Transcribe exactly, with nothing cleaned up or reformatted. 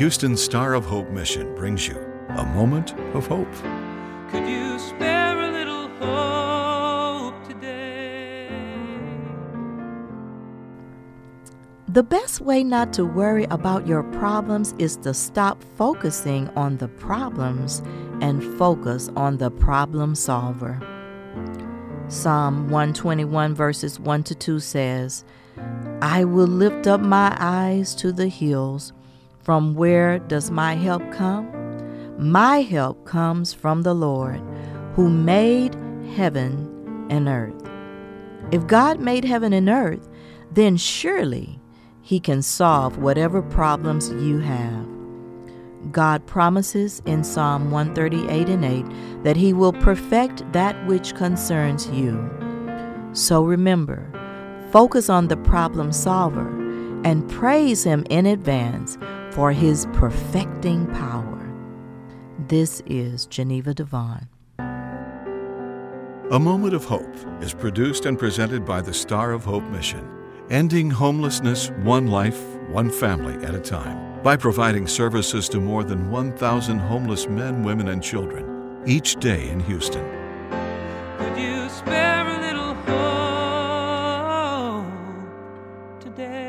Houston's Star of Hope mission brings you a moment of hope. Could you spare a little hope today? The best way not to worry about your problems is to stop focusing on the problems and focus on the problem solver. Psalm one twenty-one verses one to two says, I will lift up my eyes to the hills. From where does my help come? My help comes from the Lord, who made heaven and earth. If God made heaven and earth, then surely He can solve whatever problems you have. God promises in Psalm one thirty-eight and eight that He will perfect that which concerns you. So remember, focus on the problem solver and praise Him in advance for His perfecting power. This is Geneva Devon. A Moment of Hope is produced and presented by the Star of Hope Mission, ending homelessness one life, one family at a time, by providing services to more than one thousand homeless men, women, and children each day in Houston. Could you spare a little hope today?